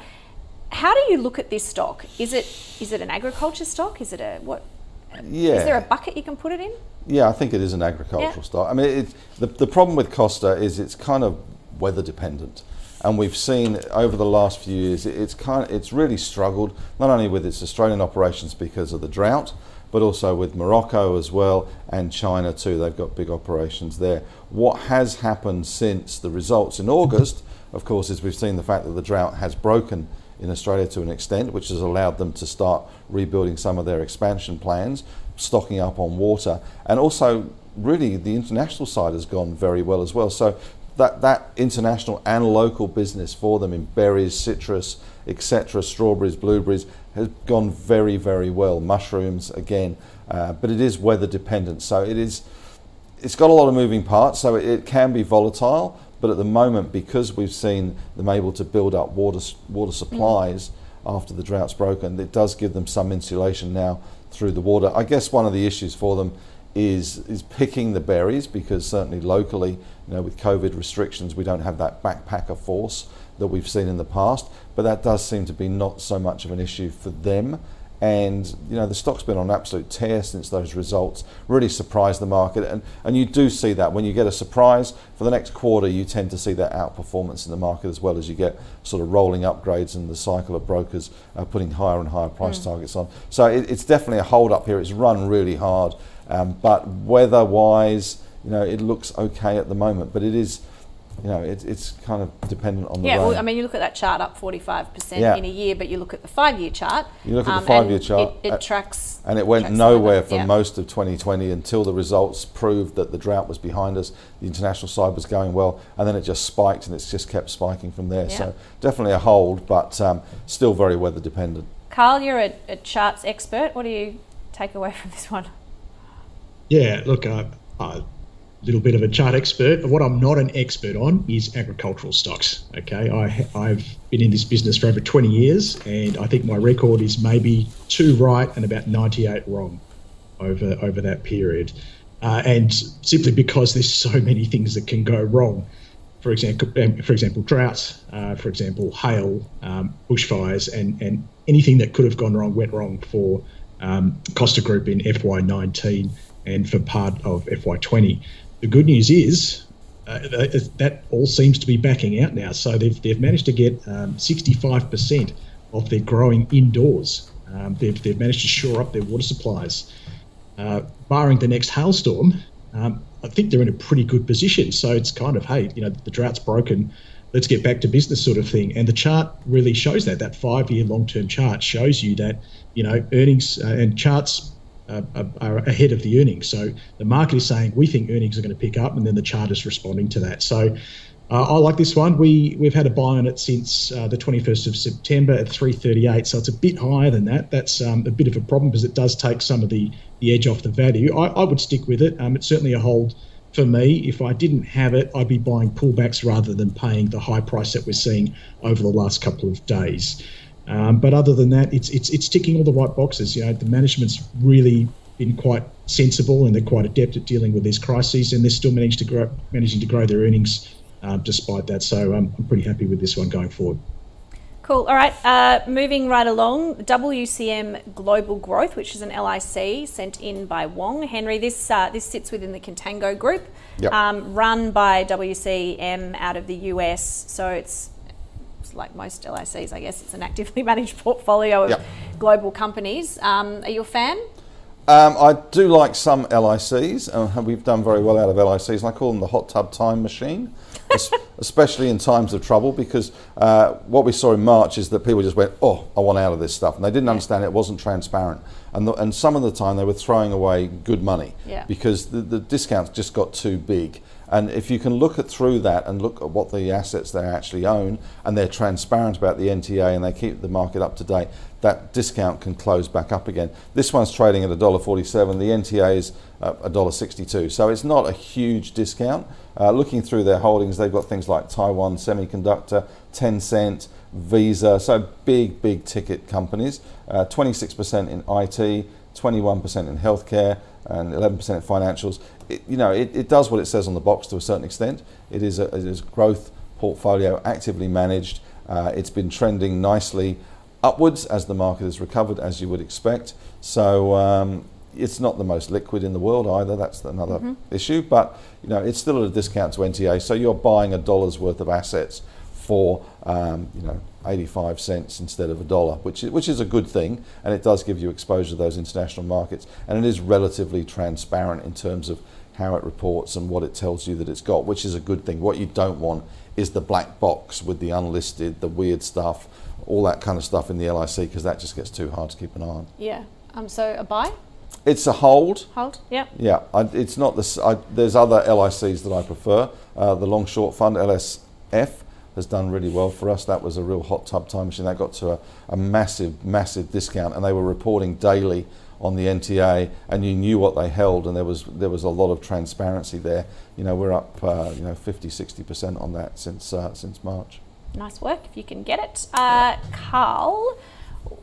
How do you look at this stock? Is it is it an agriculture stock? Is it a what? Yeah. Is there a bucket you can put it in? Yeah, I think it is an agricultural yeah. stock. I mean, it, the, the problem with Costa is it's kind of weather dependent. And we've seen over the last few years, it, it's, kind of, it's really struggled, not only with its Australian operations because of the drought, but also with Morocco as well, and China too. They've got big operations there. What has happened since the results in August, of course, is we've seen the fact that the drought has broken in Australia to an extent, which has allowed them to start rebuilding some of their expansion plans, stocking up on water, and also really the international side has gone very well as well. So that that international and local business for them in berries, citrus, et cetera, strawberries, blueberries, has gone very, very well. Mushrooms again, uh, but it is weather dependent. So it is, it's got a lot of moving parts, so it, it can be volatile. But at the moment, because we've seen them able to build up water water supplies mm. after the drought's broken, it does give them some insulation now through the water. I guess one of the issues for them is is picking the berries, because certainly locally, you know, with COVID restrictions, we don't have that backpacker force that we've seen in the past. But that does seem to be not so much of an issue for them. And you know, the stock's been on an absolute tear since those results really surprised the market, and and you do see that when you get a surprise for the next quarter, you tend to see that outperformance in the market, as well as you get sort of rolling upgrades and the cycle of brokers uh, putting higher and higher price mm. targets on. So it, it's definitely a hold up here. It's run really hard, um, but weather wise, you know, it looks okay at the moment, but it is, you know, it, it's kind of dependent on the yeah, rain. Well, I mean, you look at that chart up forty-five percent yeah. in a year, but you look at the five-year chart. You look at um, the five-year chart. It, it tracks. And it went it nowhere for yeah. most of twenty twenty until the results proved that the drought was behind us, the international side was going well, and then it just spiked, and it's just kept spiking from there. Yeah. So definitely a hold, but um, still very weather dependent. Carl, you're a, a charts expert. What do you take away from this one? Yeah, look, I... I little bit of a chart expert, but what I'm not an expert on is agricultural stocks. Okay, I, I've been in this business for over twenty years, and I think my record is maybe two right and about ninety-eight wrong over over that period, uh, and simply because there's so many things that can go wrong. For example, for example, droughts, uh, for example, hail, um, bushfires, and and anything that could have gone wrong went wrong for um, Costa Group in F Y nineteen and for part of F Y twenty. The good news is uh, that all seems to be backing out now. So they've they've managed to get um, sixty-five percent of their growing indoors. Um, they've they've managed to shore up their water supplies. Uh, barring the next hailstorm, um, I think they're in a pretty good position. So it's kind of, hey, you know, the drought's broken, let's get back to business sort of thing. And the chart really shows that. That five-year long-term chart shows you that, you know, earnings uh, and charts Uh, are ahead of the earnings. So the market is saying, we think earnings are going to pick up, and then the chart is responding to that. So uh, I like this one. We, we've had a buy on it since uh, the twenty-first of September at three thirty-eight. So it's a bit higher than that. That's um, a bit of a problem, because it does take some of the, the edge off the value. I, I would stick with it. Um, it's certainly a hold for me. If I didn't have it, I'd be buying pullbacks rather than paying the high price that we're seeing over the last couple of days. Um, but other than that, it's it's it's ticking all the right boxes. You know, the management's really been quite sensible, and they're quite adept at dealing with these crises, and they're still managed to grow, managing to grow their earnings um, despite that. So um, I'm pretty happy with this one going forward. Cool. All right. Uh, moving right along, W C M Global Growth, which is an L I C sent in by Wong. Henry, this uh, this sits within the Contango Group, yep. um, run by W C M out of the U S. So it's, it's like most L I Cs, I guess. It's an actively managed portfolio of yep. global companies. Um, are you a fan? Um, I do like some L I Cs. Uh, we've done very well out of L I Cs. And I call them the hot tub time machine. Especially in times of trouble, because uh, what we saw in March is that people just went, oh, I want out of this stuff. And they didn't yeah. understand it wasn't transparent. And, the, and some of the time they were throwing away good money yeah. because the, the discounts just got too big. And if you can look at through that and look at what the assets they actually own, and they're transparent about the N T A and they keep the market up to date, that discount can close back up again. This one's trading at one dollar forty-seven, the N T A is one dollar sixty-two, so it's not a huge discount. Uh, looking through their holdings, they've got things like Taiwan Semiconductor, Tencent, Visa, so big, big ticket companies. Uh, twenty-six percent in I T, twenty-one percent in healthcare, and eleven percent in financials. It, you know, it, it does what it says on the box to a certain extent. It is a, it is a growth portfolio, actively managed. Uh, it's been trending nicely upwards as the market has recovered, as you would expect. So um, it's not the most liquid in the world either. That's another mm-hmm. issue. But you know, it's still at a discount to N T A. So you're buying a dollar's worth of assets for um, you know eighty-five cents instead of a dollar, which is, which is a good thing, and it does give you exposure to those international markets, and it is relatively transparent in terms of how it reports and what it tells you that it's got, which is a good thing. What you don't want is the black box with the unlisted, the weird stuff, all that kind of stuff in the L I C, because that just gets too hard to keep an eye on. Yeah. Um. So a buy? It's a hold. Hold. Yeah. Yeah. I, it's not this. I, there's other L I Cs that I prefer. Uh, the Long Short Fund L S F. Has done really well for us. That was a real hot tub time machine. That got to a, a massive, massive discount, and they were reporting daily on the N T A, and you knew what they held, and there was there was a lot of transparency there. You know, we're up uh, you know fifty, sixty percent on that since uh, since March. Nice work if you can get it, uh, Carl.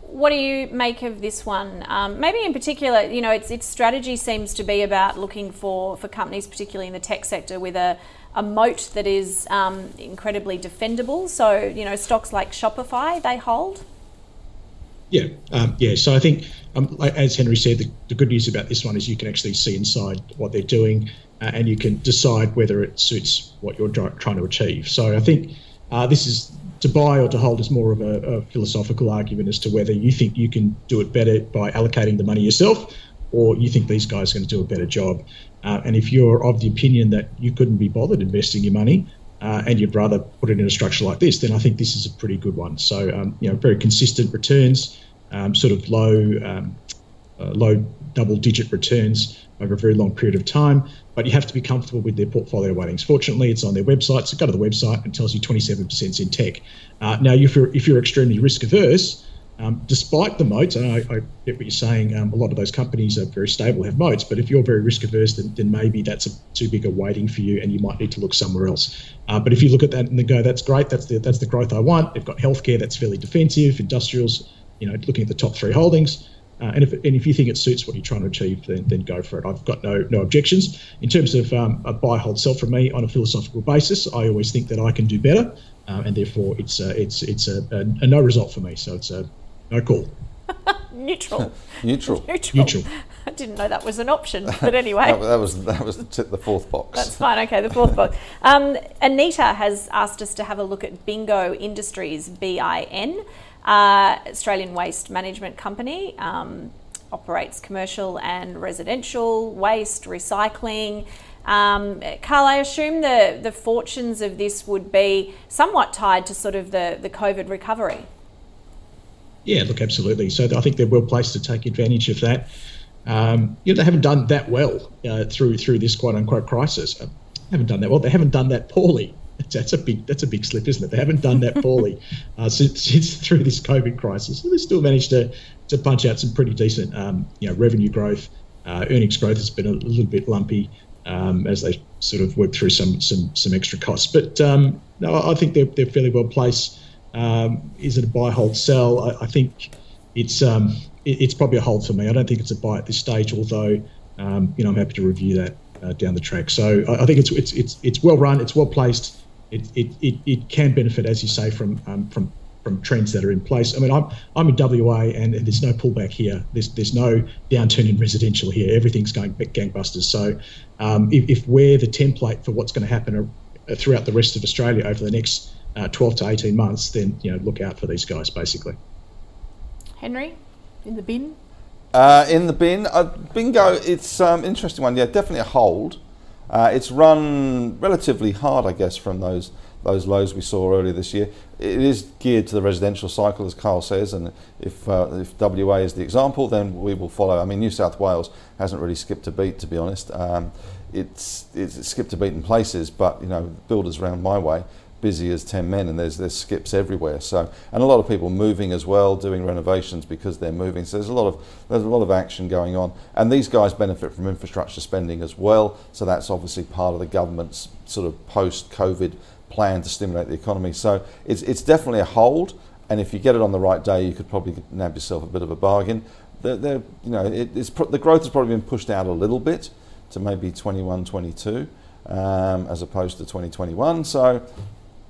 What do you make of this one? Um, maybe in particular, you know, its its strategy seems to be about looking for for companies, particularly in the tech sector, with a a moat that is um, incredibly defendable. So, you know, stocks like Shopify, they hold? Yeah, um, yeah. So I think, um, as Henry said, the, the good news about this one is you can actually see inside what they're doing, uh, and you can decide whether it suits what you're trying to achieve. So I think uh, this is, to buy or to hold is more of a, a philosophical argument as to whether you think you can do it better by allocating the money yourself, or you think these guys are going to do a better job. Uh, and if you're of the opinion that you couldn't be bothered investing your money uh, and you'd rather put it in a structure like this, then I think this is a pretty good one. So, um, you know, very consistent returns, um, sort of low um, uh, low double-digit returns over a very long period of time, but you have to be comfortable with their portfolio weightings. Fortunately, it's on their website, so go to the website and tells you twenty-seven percent in tech. Uh, now, if you're, if you're extremely risk-averse, Um, despite the moats, and I, I get what you're saying, um, a lot of those companies are very stable, have moats, but if you're very risk averse, then, then maybe that's a, too big a weighting for you and you might need to look somewhere else. Uh, but if you look at that and then go, that's great, that's the, that's the growth I want, they've got healthcare, that's fairly defensive, industrials, you know, looking at the top three holdings. Uh, and if and if you think it suits what you're trying to achieve, then then go for it. I've got no no objections. In terms of um, a buy, hold, sell from me on a philosophical basis, I always think that I can do better, uh, and therefore it's a, it's it's a, a, a no result for me. So it's a no call. Neutral. Neutral. Neutral. Neutral. I didn't know that was an option, but anyway. that, that was that was the fourth box. That's fine. Okay, the fourth box. Um, Anita has asked us to have a look at Bingo Industries, B I N. Uh, Australian waste management company, um, operates commercial and residential waste recycling. Um, Carl, I assume the, the fortunes of this would be somewhat tied to sort of the, the COVID recovery. Yeah, look, absolutely. So I think they're well placed to take advantage of that. Um, you know, they haven't done that well uh, through through this quote unquote crisis. Uh, haven't done that well. They haven't done that poorly. That's a big that's a big slip, isn't it? They haven't done that poorly uh, since, since through this COVID crisis. So they still managed to to punch out some pretty decent um, you know revenue growth. Uh, earnings growth has been a little bit lumpy um, as they sort of work through some some some extra costs. But um, no, I think they're they're fairly well placed. Um, is it a buy, hold, sell? I, I think it's um, it, it's probably a hold for me. I don't think it's a buy at this stage. Although um, you know I'm happy to review that uh, down the track. So I, I think it's it's it's it's well run. It's well placed. It, it it it can benefit, as you say, from um, from from trends that are in place. I mean, I'm I'm in W A, and, and there's no pullback here. There's there's no downturn in residential here. Everything's going gangbusters. So um, if, if we're the template for what's going to happen throughout the rest of Australia over the next uh, twelve to eighteen months, then, you know, look out for these guys, basically. Henry, in the bin? Uh, in the bin, uh, bingo, it's an um, interesting one. Yeah, definitely a hold. Uh, it's run relatively hard, I guess, from those those lows we saw earlier this year. It is geared to the residential cycle, as Carl says, and if uh, if W A is the example, then we will follow. I mean, New South Wales hasn't really skipped a beat, to be honest. Um, it's it's skipped a beat in places, but, you know, builders around my way, busy as ten men, and there's there's skips everywhere. So, and a lot of people moving as well, doing renovations because they're moving. So there's a lot of there's a lot of action going on, and these guys benefit from infrastructure spending as well. So that's obviously part of the government's sort of post-COVID plan to stimulate the economy. So it's it's definitely a hold, and if you get it on the right day, you could probably nab yourself a bit of a bargain. They're, they're, you know, it, it's pro- the growth has probably been pushed out a little bit to maybe twenty-one, twenty-two um, as opposed to twenty twenty-one. So.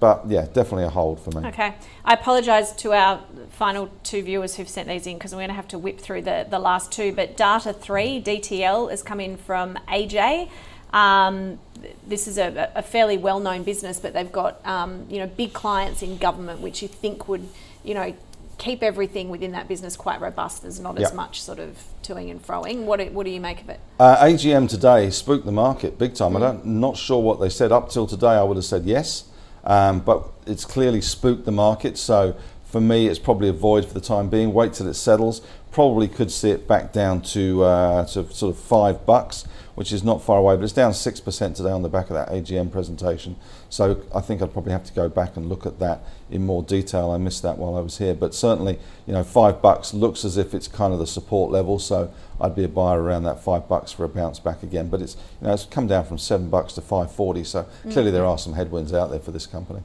But yeah, definitely a hold for me. Okay. I apologise to our final two viewers who've sent these in, because we're going to have to whip through the, the last two. But Data three, D T L, has come in from A J. Um, this is a, a fairly well-known business, but they've got um, you know, big clients in government, which you think would, you know, keep everything within that business quite robust. There's not yep. as much sort of toing and froing. What do, what do you make of it? Uh, A G M today spooked the market big time. Mm. I don't, not sure what they said. Up till today, I would have said yes. Um, but it's clearly spooked the market, so for me it's probably a void for the time being. Wait till it settles. Probably could see it back down to uh, to sort of five bucks, which is not far away, but it's down six percent today on the back of that A G M presentation. So I think I'd probably have to go back and look at that in more detail. I missed that while I was here, but certainly, you know, five bucks looks as if it's kind of the support level. So I'd be a buyer around that five bucks for a bounce back again. But it's, you know, it's come down from seven bucks to five forty. So clearly there are some headwinds out there for this company.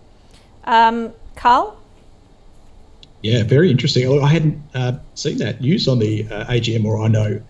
Um, Carl? Yeah, very interesting. I hadn't uh, seen that news on the uh, A G M, or I know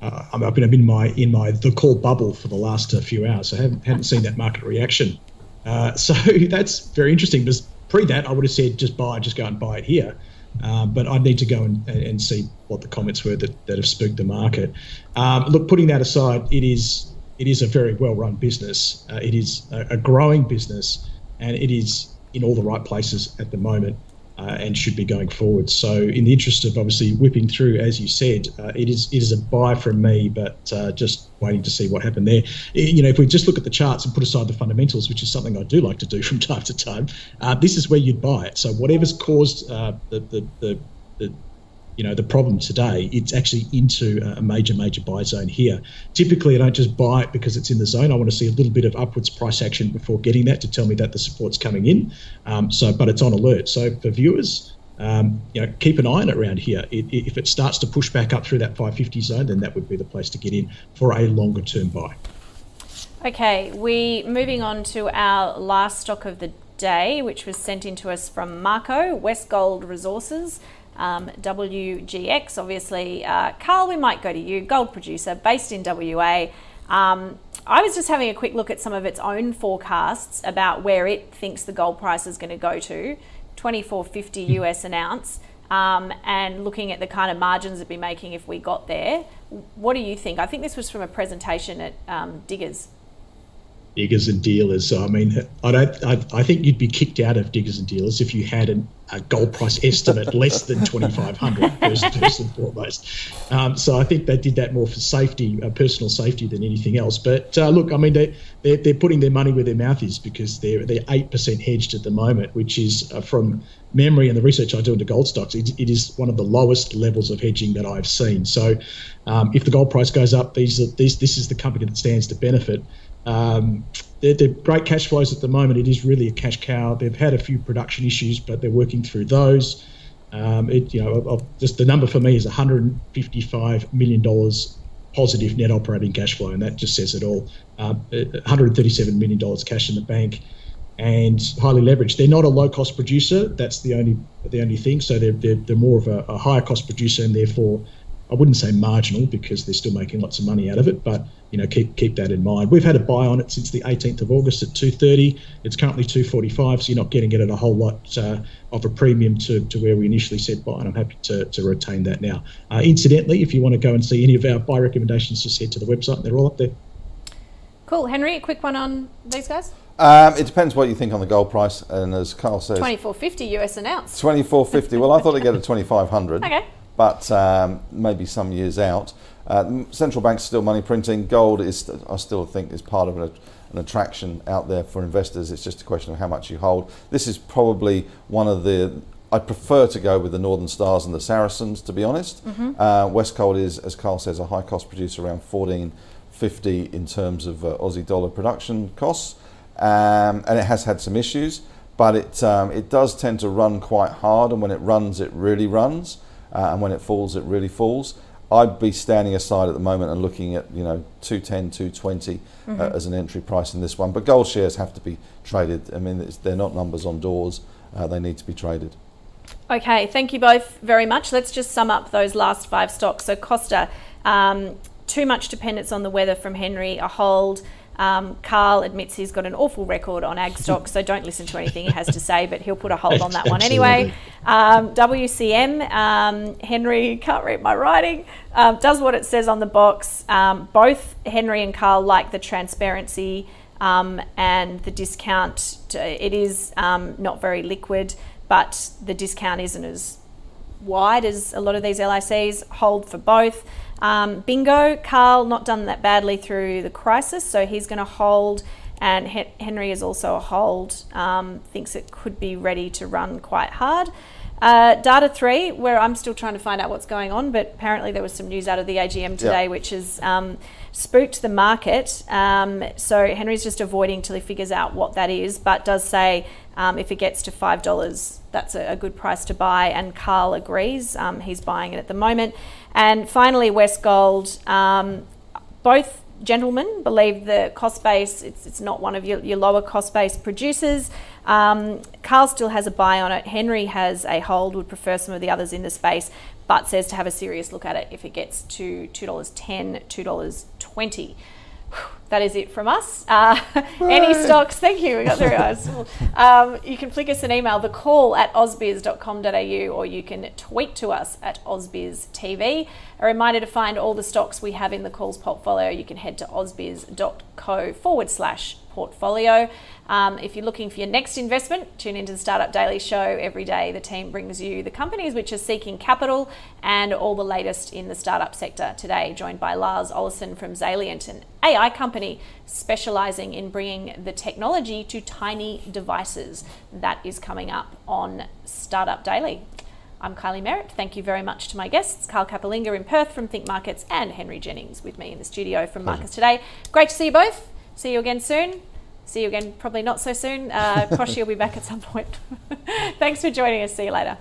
uh, I've been in my in my The Call bubble for the last uh, few hours. So I haven't haven't seen that market reaction. Uh, so that's very interesting. Because pre that, I would have said just buy, just go and buy it here. Um, but I'd need to go and, and see what the comments were that, that have spooked the market. Um, look, putting that aside, it is it is a very well-run business. Uh, it is a, a growing business, and it is in all the right places at the moment, uh, and should be going forward. So in the interest of obviously whipping through, as you said, uh, it is it is a buy from me, but uh, just waiting to see what happened there. It, you know, if we just look at the charts and put aside the fundamentals, which is something I do like to do from time to time, uh, this is where you'd buy it. So whatever's caused uh, the, the, the, the, you know, the problem today, it's actually into a major, major buy zone here. Typically, I don't just buy it because it's in the zone. I want to see a little bit of upwards price action before getting that to tell me that the support's coming in. Um, so, but it's on alert. So for viewers, um, you know, keep an eye on it around here. It, it, if it starts to push back up through that five fifty zone, then that would be the place to get in for a longer term buy. Okay, we moving on to our last stock of the day, which was sent in to us from Marco, West Gold Resources. Um, W G X, obviously. uh, Carl, we might go to you, gold producer based in W A. um, I was just having a quick look at some of its own forecasts about where it thinks the gold price is going to go to, twenty-four fifty U S an ounce, um, and looking at the kind of margins it'd be making if we got there. What do you think? I think this was from a presentation at um, Diggers Diggers and Dealers. I mean, I don't. I, I think you'd be kicked out of Diggers and Dealers if you had an, a gold price estimate less than twenty-five hundred. First, first and foremost. Um, so I think they did that more for safety, uh, personal safety, than anything else. But uh, look, I mean, they they're, they're putting their money where their mouth is, because they're they're eight percent hedged at the moment, which is uh, from memory and the research I do into gold stocks, it, it is one of the lowest levels of hedging that I've seen. So um, if the gold price goes up, these are, these this is the company that stands to benefit. Um, they're, they're great cash flows at the moment. It is really a cash cow. They've had a few production issues, but they're working through those. Um, it, you know, I'll, just the number for me is one hundred fifty-five million dollars positive net operating cash flow, and that just says it all. Uh, one hundred thirty-seven million dollars cash in the bank, and highly leveraged. They're not a low-cost producer. That's the only the only thing. So they're they're, they're more of a, a higher-cost producer, and therefore I wouldn't say marginal because they're still making lots of money out of it, but you know, keep keep that in mind. We've had a buy on it since the eighteenth of August at two thirty. It's currently two forty-five, so you're not getting it at a whole lot uh, of a premium to, to where we initially said buy, and I'm happy to, to retain that now. Uh, incidentally, if you want to go and see any of our buy recommendations, just head to the website and they're all up there. Cool. Henry, a quick one on these guys? Um, it depends what you think on the gold price, and as Carl says, twenty-four fifty U S an ounce. twenty-four fifty. Well, I thought I'd get a twenty-five hundred. Okay. But um, maybe some years out. Uh, central banks still money printing. Gold is, I still think, is part of an, an attraction out there for investors. It's just a question of how much you hold. This is probably one of the. I prefer to go with the Northern Stars and the Saracens, to be honest. Mm-hmm. Uh, West Gold is, as Carl says, a high cost producer, around fourteen fifty in terms of uh, Aussie dollar production costs, um, and it has had some issues, but it um, it does tend to run quite hard, and when it runs, it really runs. Uh, and when it falls, it really falls. I'd be standing aside at the moment and looking at, you know, two ten, two twenty mm-hmm. uh, as an entry price in this one. But gold shares have to be traded. I mean, it's, they're not numbers on doors. Uh, they need to be traded. Okay, thank you both very much. Let's just sum up those last five stocks. So Costa, um, too much dependence on the weather from Henry, a hold. Um, Carl admits he's got an awful record on ag stocks, so don't listen to anything he has to say, but he'll put a hold on that one anyway. Um, W C M, um, Henry, can't read my writing, um, does what it says on the box. Um, both Henry and Carl like the transparency um, and the discount. It is um, not very liquid, but the discount isn't as wide as a lot of these L I Cs. Hold for both. Um, bingo, Carl not done that badly through the crisis, so he's going to hold, and he- Henry is also a hold, um, thinks it could be ready to run quite hard. Uh, Data three, where I'm still trying to find out what's going on, but apparently there was some news out of the A G M today, yeah. which has um, spooked the market. Um, so Henry's just avoiding till he figures out what that is, but does say um, if it gets to five dollars, that's a, a good price to buy, and Carl agrees. Um, he's buying it at the moment. And finally, West Gold, um, both gentlemen believe the cost base, it's, it's not one of your, your lower cost base producers. Um, Carl still has a buy on it. Henry has a hold, would prefer some of the others in the space, but says to have a serious look at it if it gets to two ten, two twenty. That is it from us. Uh, any stocks, thank you, we got through ours. Um, you can flick us an email, the call at ausbiz dot com dot a u, or you can tweet to us at ausbiz T V. A reminder to find all the stocks we have in the Call's portfolio, you can head to ausbiz.co forward slash portfolio. Um, if you're looking for your next investment, tune into the Startup Daily Show. Every day the team brings you the companies which are seeking capital and all the latest in the startup sector. Today, joined by Lars Olsson from Zalient, an A I company specialising in bringing the technology to tiny devices. That is coming up on Startup Daily. I'm Carly Merritt. Thank you very much to my guests, Carl Capolingua in Perth from Think Markets and Henry Jennings with me in the studio from Markets Today. Great to see you both. See you again soon. See you again, probably not so soon. Uh, Koshi will be back at some point. Thanks for joining us. See you later.